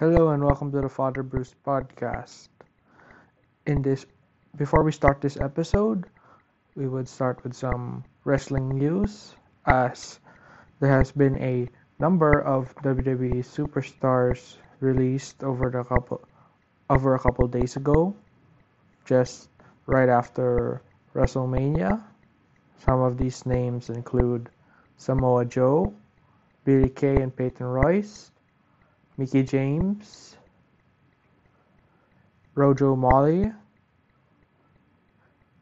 Hello and welcome to the Father Bruce podcast. Before we start this episode, we would start with some wrestling news, as there has been a number of WWE superstars released over a couple days ago, just right after WrestleMania. Some of these names include Samoa Joe, Billie Kay and Peyton Royce, Mickie James, Rojo Molly,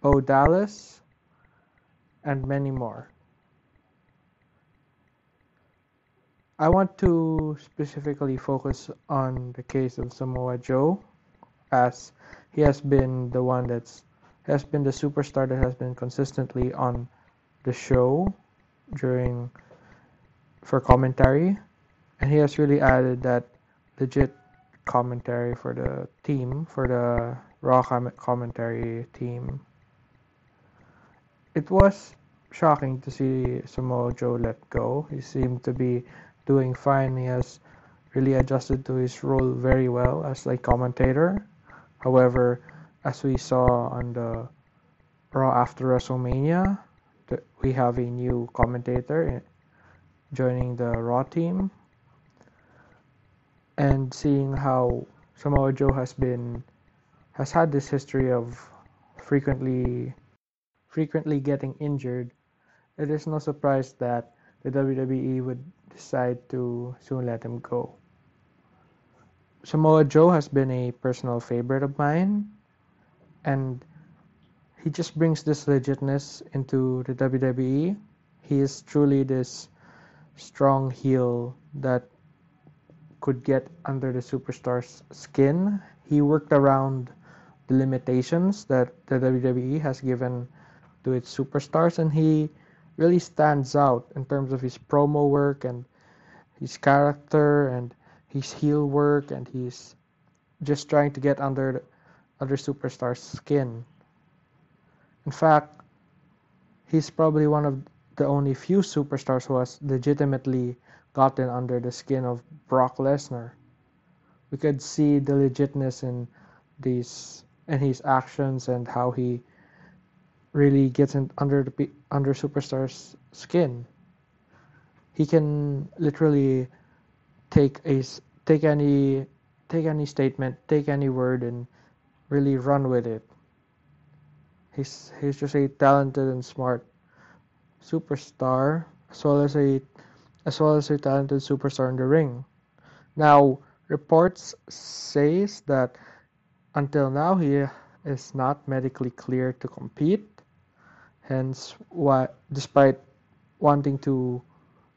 Bo Dallas, and many more. I want to specifically focus on the case of Samoa Joe, as he has been the superstar that has been consistently on the show for commentary. And he has really added that legit commentary for the Raw commentary team. It was shocking to see Samoa Joe let go. He seemed to be doing fine. He has really adjusted to his role very well as a commentator. However, as we saw on the Raw after WrestleMania, we have a new commentator joining the Raw team. And seeing how Samoa Joe has had this history of frequently getting injured, it is no surprise that the WWE would decide to soon let him go. Samoa Joe has been a personal favorite of mine, and he just brings this legitness into the WWE. He is truly this strong heel that could get under the superstar's skin. He worked around the limitations that the WWE has given to its superstars, and he really stands out in terms of his promo work and his character and his heel work, and he's just trying to get under the other superstars' skin. In fact, he's probably one of the only few superstars who has legitimately gotten under the skin of Brock Lesnar. We could see the legitness in his actions and how he really gets under superstars' skin. He can literally take any statement, take any word, and really run with it. He's just a talented and smart superstar, as well as a talented superstar in the ring. Now, reports say that until now he is not medically cleared to compete, despite wanting to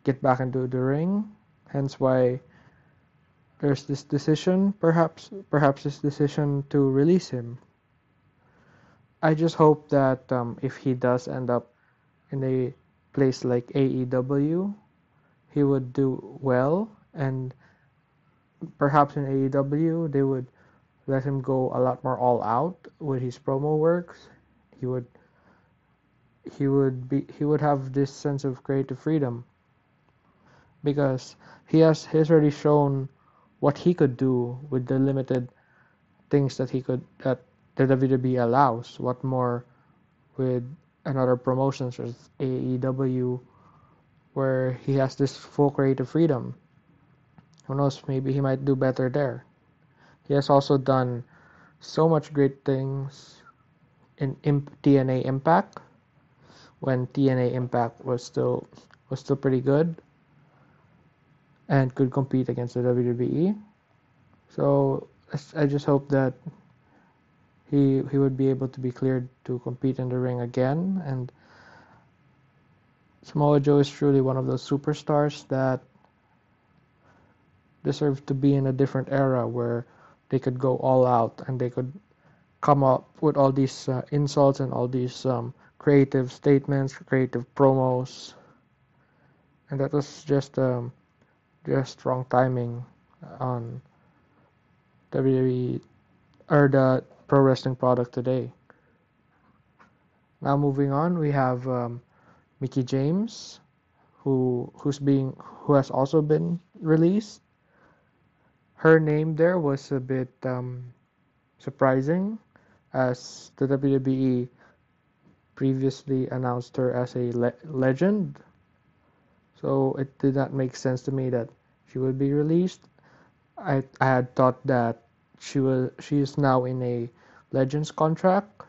get back into the ring, hence why there's this decision, perhaps this decision to release him. I just hope that if he does end up in a place like AEW, he would do well, and perhaps in AEW they would let him go a lot more all out with his promo works. He would have this sense of creative freedom, because he has already shown what he could do with the limited things that the WWE allows. What more with another promotions with AEW, where he has this full creative freedom. Who knows, maybe he might do better there. He has also done so much great things in TNA Impact, when TNA Impact was still pretty good and could compete against the WWE. So I just hope that he would be able to be cleared to compete in the ring again. And Samoa Joe is truly one of those superstars that deserve to be in a different era where they could go all out and they could come up with all these insults and all these creative statements, creative promos. And that was just wrong timing on WWE or the pro wrestling product today. Now moving on, we have Mickie James, who has also been released. Her name there was a bit surprising, as the WWE previously announced her as a legend. So it did not make sense to me that she would be released. I had thought that she is now in a Legends contract.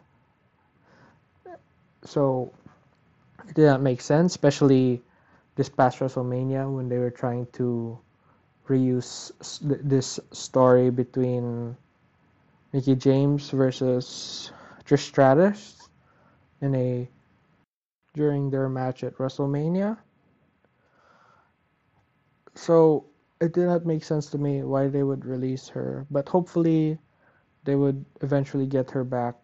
So it did not make sense, especially this past WrestleMania when they were trying to reuse this story between Mickie James versus Trish Stratus during their match at WrestleMania. So it did not make sense to me why they would release her, but hopefully they would eventually get her back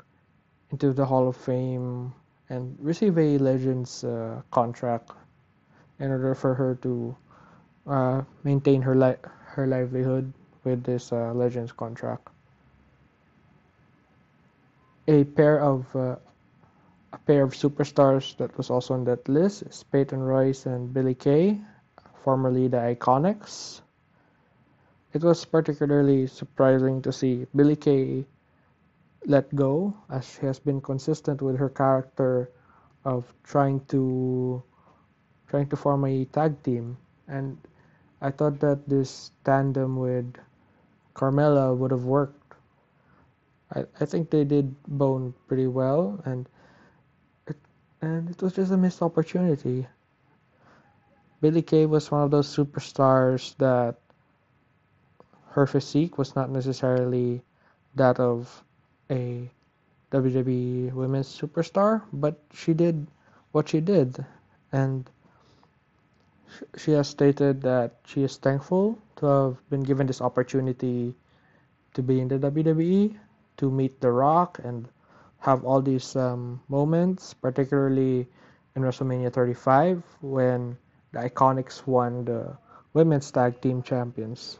into the Hall of Fame and receive a Legends contract in order for her to maintain her livelihood with this Legends contract. A pair of superstars that was also on that list is Peyton Royce and Billie Kay, formerly the Iconics. It was particularly surprising to see Billie Kay let go, as she has been consistent with her character of trying to form a tag team, and I thought that this tandem with Carmella would have worked. I think they did bond pretty well, and it was just a missed opportunity. Billie Kay was one of those superstars that her physique was not necessarily that of a WWE women's superstar, but she did what she did, and she has stated that she is thankful to have been given this opportunity to be in the WWE, to meet The Rock, and have all these moments, particularly in WrestleMania 35 when the Iconics won the Women's Tag Team Champions.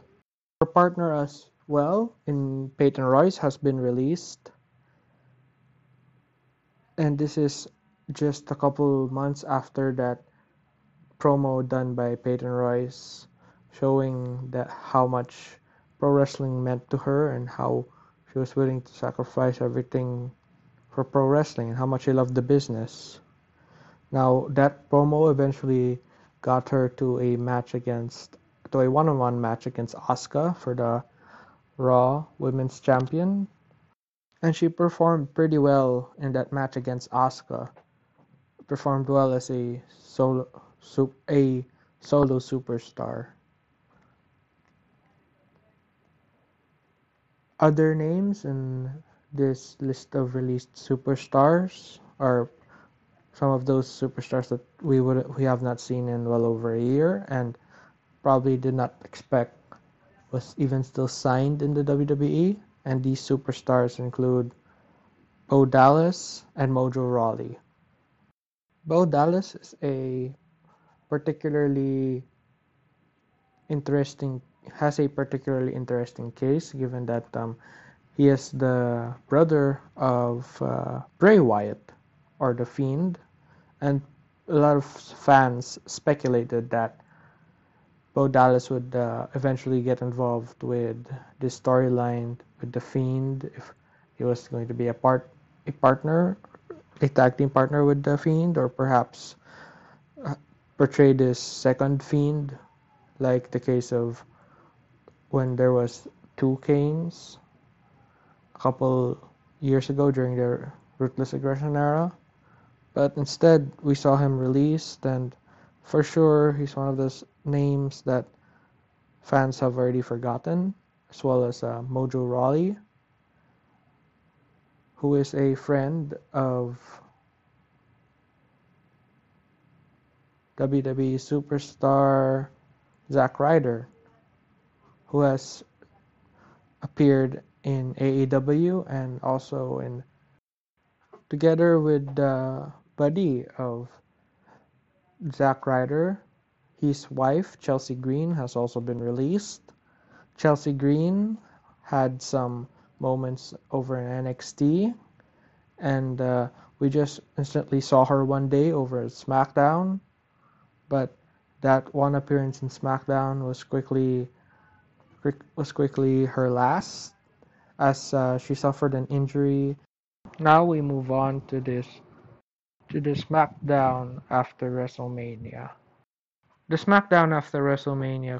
Her partner as well in Peyton Royce has been released, and this is just a couple months after that promo done by Peyton Royce showing that how much pro wrestling meant to her and how she was willing to sacrifice everything for pro wrestling and how much she loved the business. Now that promo eventually got her to a one-on-one match against Asuka for the Raw Women's Champion, and she performed pretty well in that match against Asuka. Performed well as a solo superstar. Other names in this list of released superstars are some of those superstars that we have not seen in well over a year and probably did not expect was even still signed in the WWE, and these superstars include Bo Dallas and Mojo Rawley. Bo Dallas is has a particularly interesting case, given that he is the brother of Bray Wyatt, or The Fiend, and a lot of fans speculated that Bo Dallas would eventually get involved with this storyline with The Fiend, if he was going to be a tag team partner with The Fiend, or perhaps portray this second Fiend, like the case of when there was two Kanes a couple years ago during their Ruthless Aggression era. But instead, we saw him released, and for sure, he's one of those names that fans have already forgotten, as well as Mojo Rawley, who is a friend of WWE superstar Zack Ryder, who has appeared in AEW and also together with the buddy of Zack Ryder. His wife, Chelsea Green, has also been released. Chelsea Green had some moments over in NXT, and we just instantly saw her one day over at SmackDown, but that one appearance in SmackDown was quickly was quickly her last, as she suffered an injury. Now we move on to the SmackDown after WrestleMania. The SmackDown after WrestleMania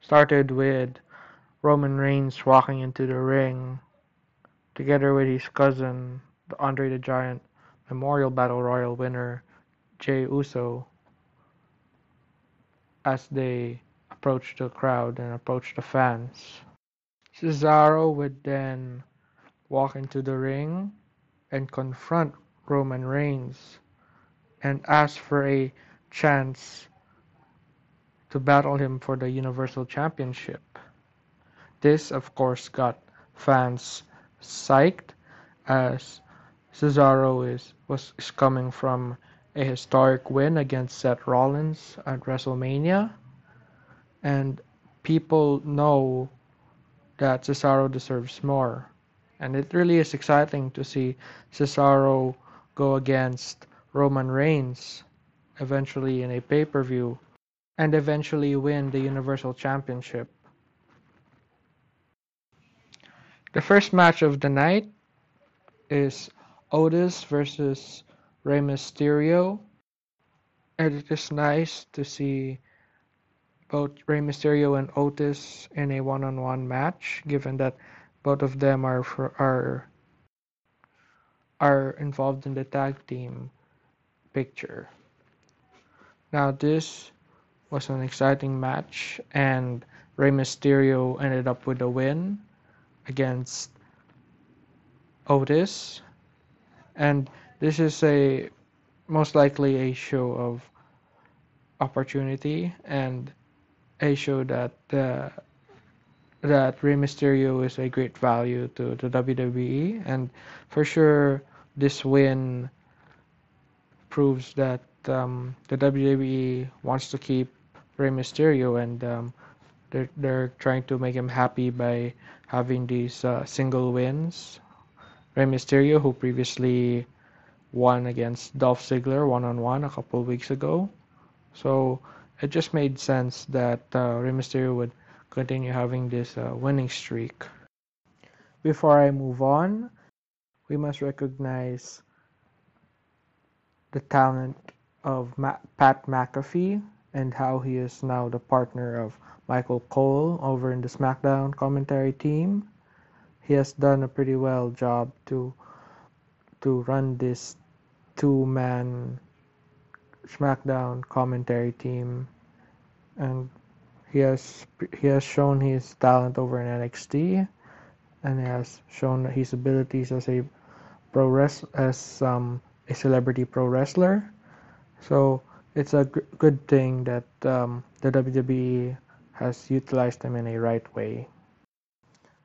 started with Roman Reigns walking into the ring together with his cousin, the Andre the Giant Memorial Battle Royal winner, Jey Uso, as they approached the crowd and approached the fans. Cesaro would then walk into the ring and confront Roman Reigns and ask for a chance to battle him for the Universal Championship. This, of course, got fans psyched, as Cesaro is coming from a historic win against Seth Rollins at WrestleMania, and people know that Cesaro deserves more. And it really is exciting to see Cesaro go against Roman Reigns eventually in a pay-per-view and eventually win the Universal Championship. The first match of the night is Otis versus Rey Mysterio, and it is nice to see both Rey Mysterio and Otis in a one-on-one match, given that both of them are involved in the tag team picture. Now, this was an exciting match, and Rey Mysterio ended up with a win against Otis, and this is most likely a show of opportunity and a show that Rey Mysterio is a great value to WWE, and for sure this win proves that the WWE wants to keep Rey Mysterio, and they're trying to make him happy by having these single wins. Rey Mysterio, who previously won against Dolph Ziggler one-on-one a couple weeks ago, so it just made sense that Rey Mysterio would continue having this winning streak. Before I move on, we must recognize the talent of Pat McAfee and how he is now the partner of Michael Cole over in the SmackDown commentary team. He has done a pretty well job to run this two-man SmackDown commentary team, and he has shown his talent over in NXT, and he has shown his abilities as a celebrity pro wrestler. So it's a good thing that the WWE has utilized him in a right way.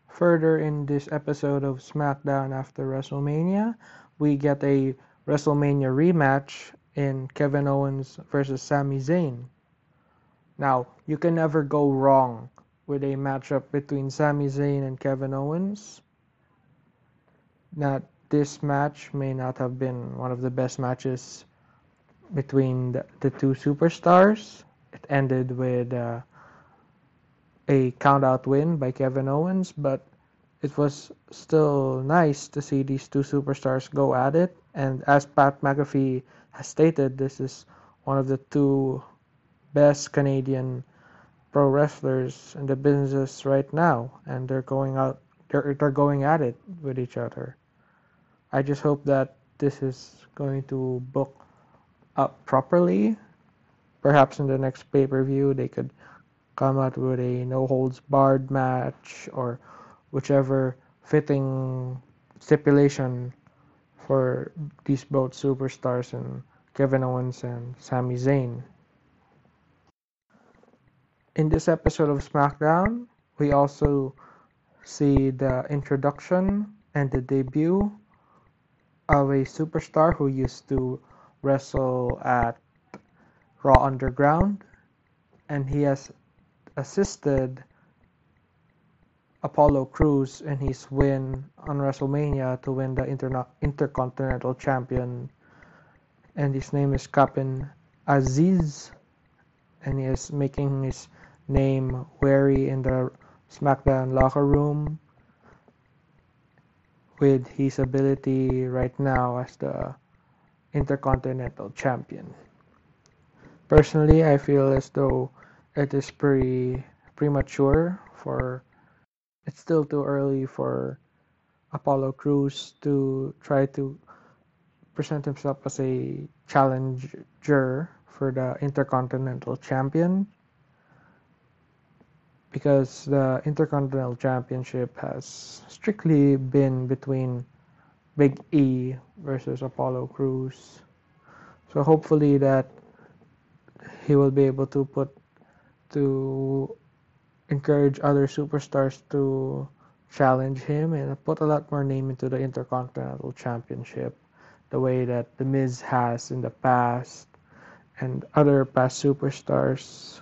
Further in this episode of SmackDown after WrestleMania, we get a WrestleMania rematch in Kevin Owens versus Sami Zayn. Now, you can never go wrong with a matchup between Sami Zayn and Kevin Owens. Now, this match may not have been one of the best matches between the two superstars. It ended with a count-out win by Kevin Owens, but it was still nice to see these two superstars go at it. And as Pat McAfee has stated, this is one of the two best Canadian pro wrestlers in the business right now, and they're going at it with each other. I just hope that this is going to book up properly. Perhaps in the next pay-per-view they could come out with a no-holds-barred match or whichever fitting stipulation for these both superstars and Kevin Owens and Sami Zayn. In this episode of SmackDown, we also see the introduction and the debut of a superstar who used to wrestle at Raw Underground, and he has assisted Apollo Crews in his win on WrestleMania to win the Intercontinental Champion, and his name is Captain Aziz, and he is making his name Weary in the SmackDown locker room with his ability right now as the Intercontinental Champion. Personally, I feel as though it is premature for, it's still too early for Apollo Crews to try to present himself as a challenger for the Intercontinental Champion, because the Intercontinental Championship has strictly been between Big E versus Apollo Crews. So hopefully that he will be able to encourage other superstars to challenge him and put a lot more name into the Intercontinental Championship, the way that The Miz has in the past and other past superstars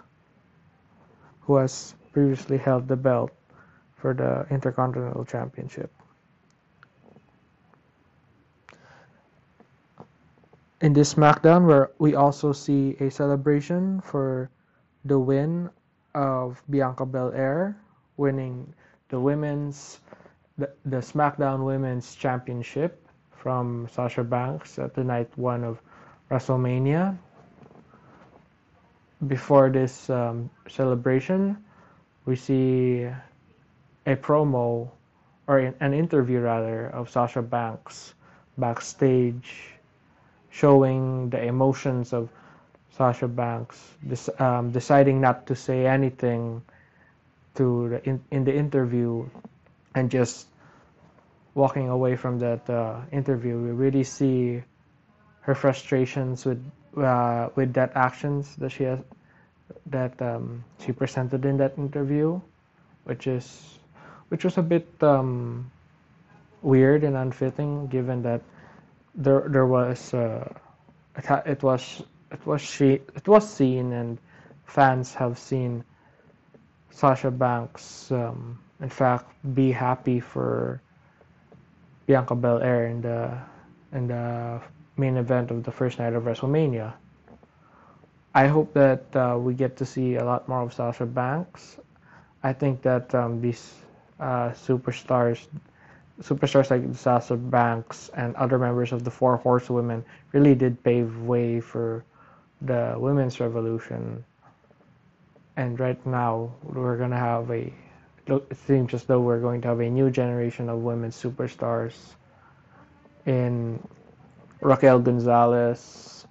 who has previously held the belt for the Intercontinental Championship. In this SmackDown, where we also see a celebration for the win of Bianca Belair, winning the SmackDown Women's Championship from Sasha Banks at the night 1 of WrestleMania. Before this celebration, we see a promo, or an interview rather, of Sasha Banks backstage, showing the emotions of Sasha Banks, deciding not to say anything in the interview and just walking away from that interview. We really see her frustrations with that actions that she has, that she presented in that interview, which was a bit weird and unfitting, given that it was seen, and fans have seen Sasha Banks in fact be happy for Bianca Belair in the main event of the first night of WrestleMania. I hope that we get to see a lot more of Sasha Banks. I think that these superstars like Sasha Banks and other members of the Four Horsewomen really did pave way for the women's revolution. And right now, it seems as though we're going to have a new generation of women's superstars in Raquel Gonzalez,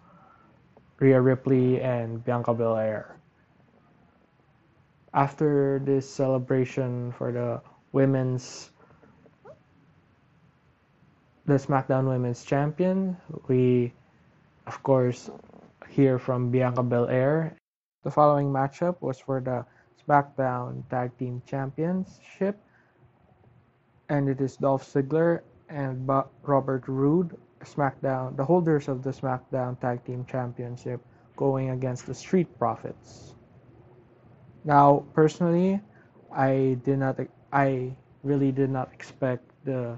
Rhea Ripley, and Bianca Belair. After this celebration for the SmackDown Women's Champion, we of course hear from Bianca Belair. The following matchup was for the SmackDown Tag Team Championship, and it is Dolph Ziggler and Robert Roode, SmackDown, the holders of the SmackDown Tag Team Championship, going against the Street Profits. Now, personally, I really did not expect the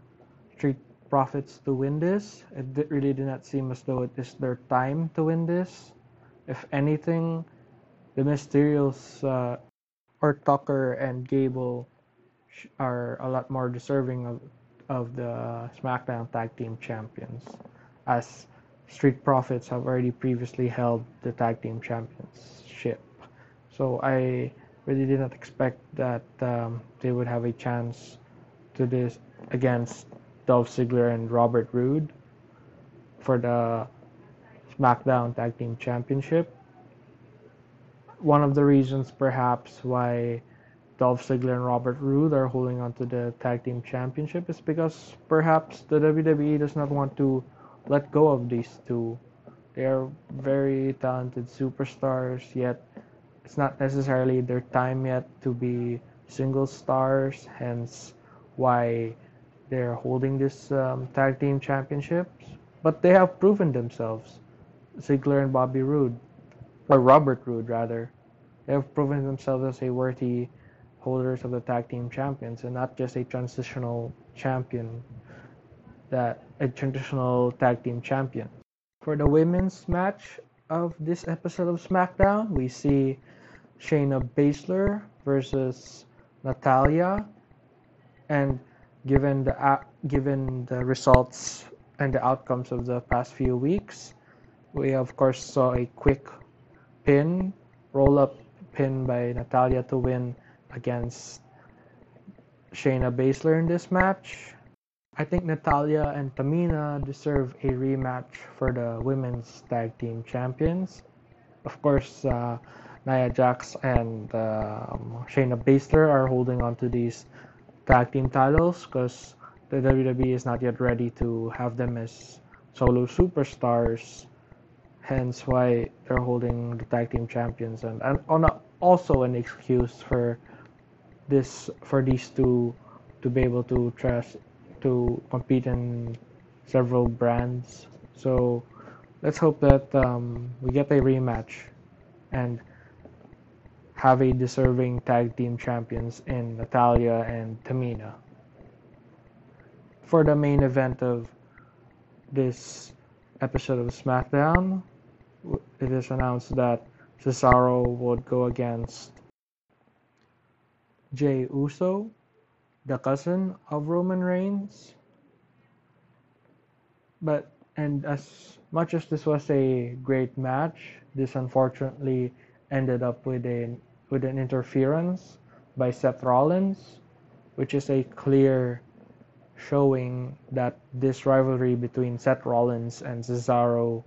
Street Profits to win this. It really did not seem as though it is their time to win this. If anything, the Mysterios or Tucker and Gable are a lot more deserving of the SmackDown Tag Team Champions, as Street Profits have already previously held the Tag Team Championship. So I really did not expect that they would have a chance to this against Dolph Ziggler and Robert Roode for the SmackDown Tag Team Championship. One of the reasons perhaps why Dolph Ziggler and Robert Roode are holding on to the Tag Team Championship is because perhaps the WWE does not want to let go of these two. They are very talented superstars, yet it's not necessarily their time yet to be single stars, hence why they're holding this Tag Team Championships. But they have proven themselves, Ziggler and Robert Roode rather. They have proven themselves as a worthy holders of the Tag Team Champions, and not just a transitional champion, a transitional Tag Team Champion. For the women's match of this episode of SmackDown, we see Shayna Baszler versus Natalya, and given the results and the outcomes of the past few weeks, we of course saw a quick pin, roll-up pin by Natalya to win against Shayna Baszler in this match. I think Natalya and Tamina deserve a rematch for the Women's Tag Team Champions. Of course, Nia Jax and Shayna Baszler are holding on to these tag team titles because the WWE is not yet ready to have them as solo superstars. Hence why they're holding the tag team champions, and also an excuse for these two to be able to compete in several brands. So let's hope that we get a rematch and have a deserving tag team champions in Natalya and Tamina. For the main event of this episode of SmackDown, it is announced that Cesaro would go against Jey Uso, the cousin of Roman Reigns. And as much as this was a great match, this unfortunately ended up with an interference by Seth Rollins, which is a clear showing that this rivalry between Seth Rollins and Cesaro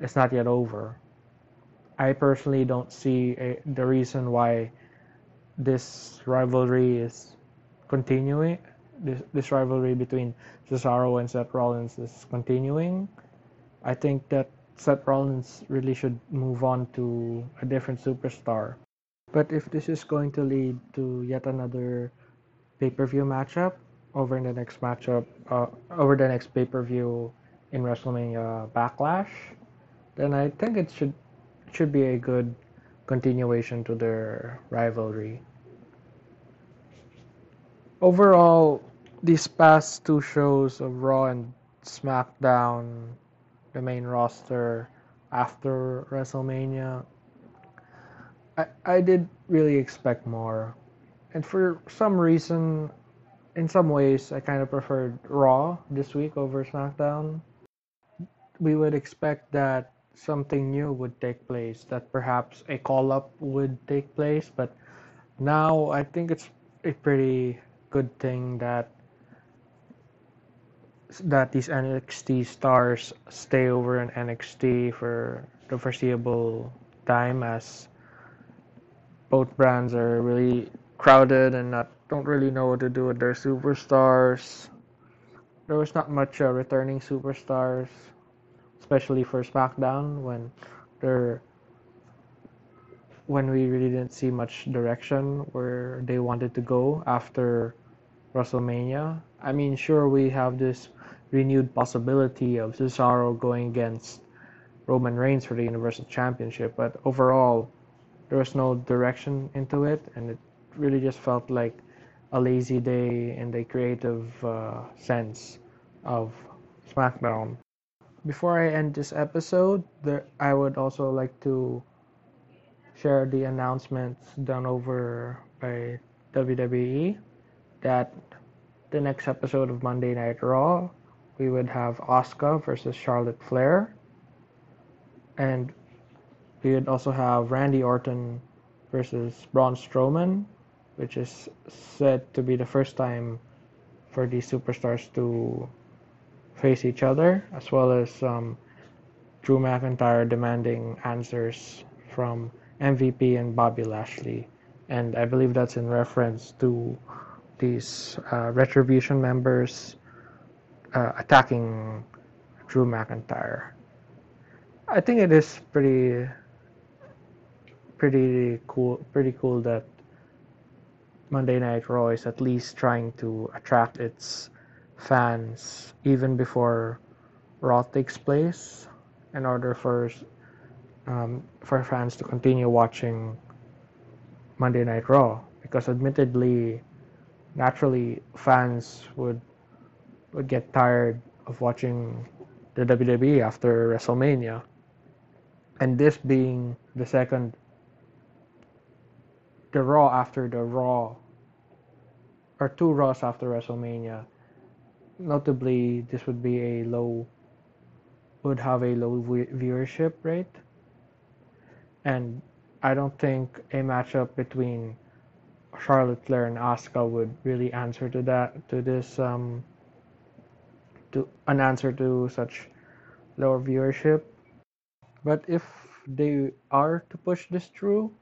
is not yet over. I personally don't see the reason why this rivalry is continuing. This rivalry between Cesaro and Seth Rollins is continuing. I think that Seth Rollins really should move on to a different superstar. But if this is going to lead to yet another pay-per-view matchup over the next pay-per-view in WrestleMania Backlash, then I think it should be a good continuation to their rivalry. Overall, these past two shows of Raw and SmackDown, the main roster after WrestleMania, I did really expect more. And for some reason, in some ways, I kind of preferred Raw this week over SmackDown. We would expect that something new would take place, that perhaps a call-up would take place, but now I think it's a pretty good thing that these NXT stars stay over in NXT for the foreseeable time, as both brands are really crowded and don't really know what to do with their superstars. There was not much returning superstars, especially for SmackDown, when we really didn't see much direction where they wanted to go after WrestleMania. I mean, sure, we have this renewed possibility of Cesaro going against Roman Reigns for the Universal Championship, but overall, there was no direction into it, and it really just felt like a lazy day in the creative sense of SmackDown. Before I end this episode, I would also like to share the announcements done over by WWE that the next episode of Monday Night Raw, we would have Asuka versus Charlotte Flair. And we would also have Randy Orton versus Braun Strowman, which is said to be the first time for these superstars to face each other, as well as Drew McIntyre demanding answers from MVP and Bobby Lashley. And I believe that's in reference to these Retribution members attacking Drew McIntyre. I think it is pretty cool that Monday Night Raw is at least trying to attract its fans even before Raw takes place, in order for fans to continue watching Monday Night Raw, because admittedly, naturally, fans would get tired of watching the WWE after WrestleMania. And this being the second the Raw after the Raw, or two Raws after WrestleMania. Notably, this would be a low, would have a low viewership rate, and I don't think a matchup between Charlotte Flair and Asuka would really answer to that, to this, to an answer to such lower viewership. But if they are to push this through,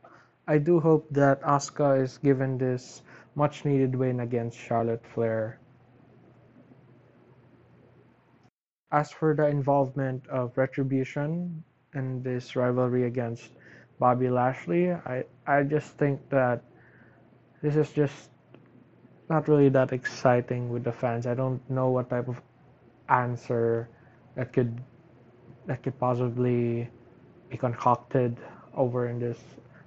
I do hope that Asuka is given this much needed win against Charlotte Flair. As for the involvement of Retribution in this rivalry against Bobby Lashley, I just think that this is just not really that exciting with the fans. I don't know what type of answer that could possibly be concocted over in this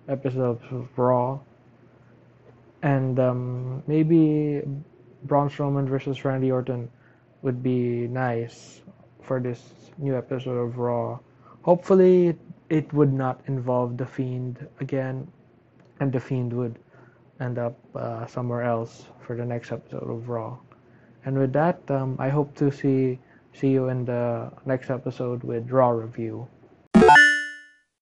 episode of Raw. And maybe Braun Strowman versus Randy Orton would be nice for this new episode of Raw. Hopefully it would not involve The Fiend again, and The Fiend would end up somewhere else for the next episode of Raw. And with that, I hope to see you in the next episode with Raw Review.